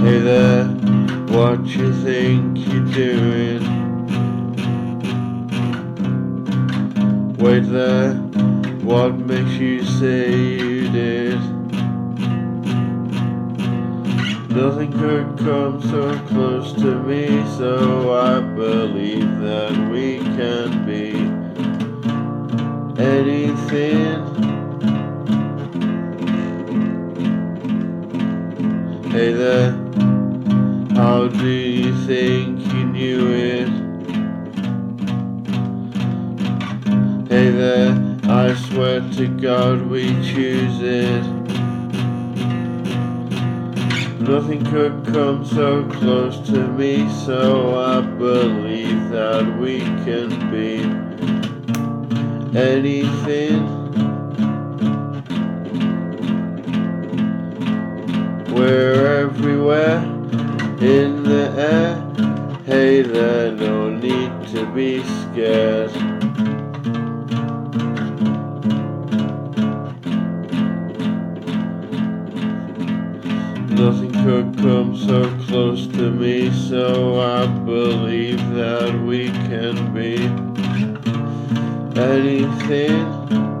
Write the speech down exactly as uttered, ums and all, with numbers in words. Hey there, what you think you're doing? Wait there, what makes you say you did? Nothing could come so close to me, so I believe that we can be anything. Hey there, how do you think you knew it? Hey there, I swear to God we choose it. Nothing could come so close to me, so I believe that we can be anything. We're everywhere, in the air. Hey there, no need to be scared. Nothing could come so close to me, so I believe that we can be anything.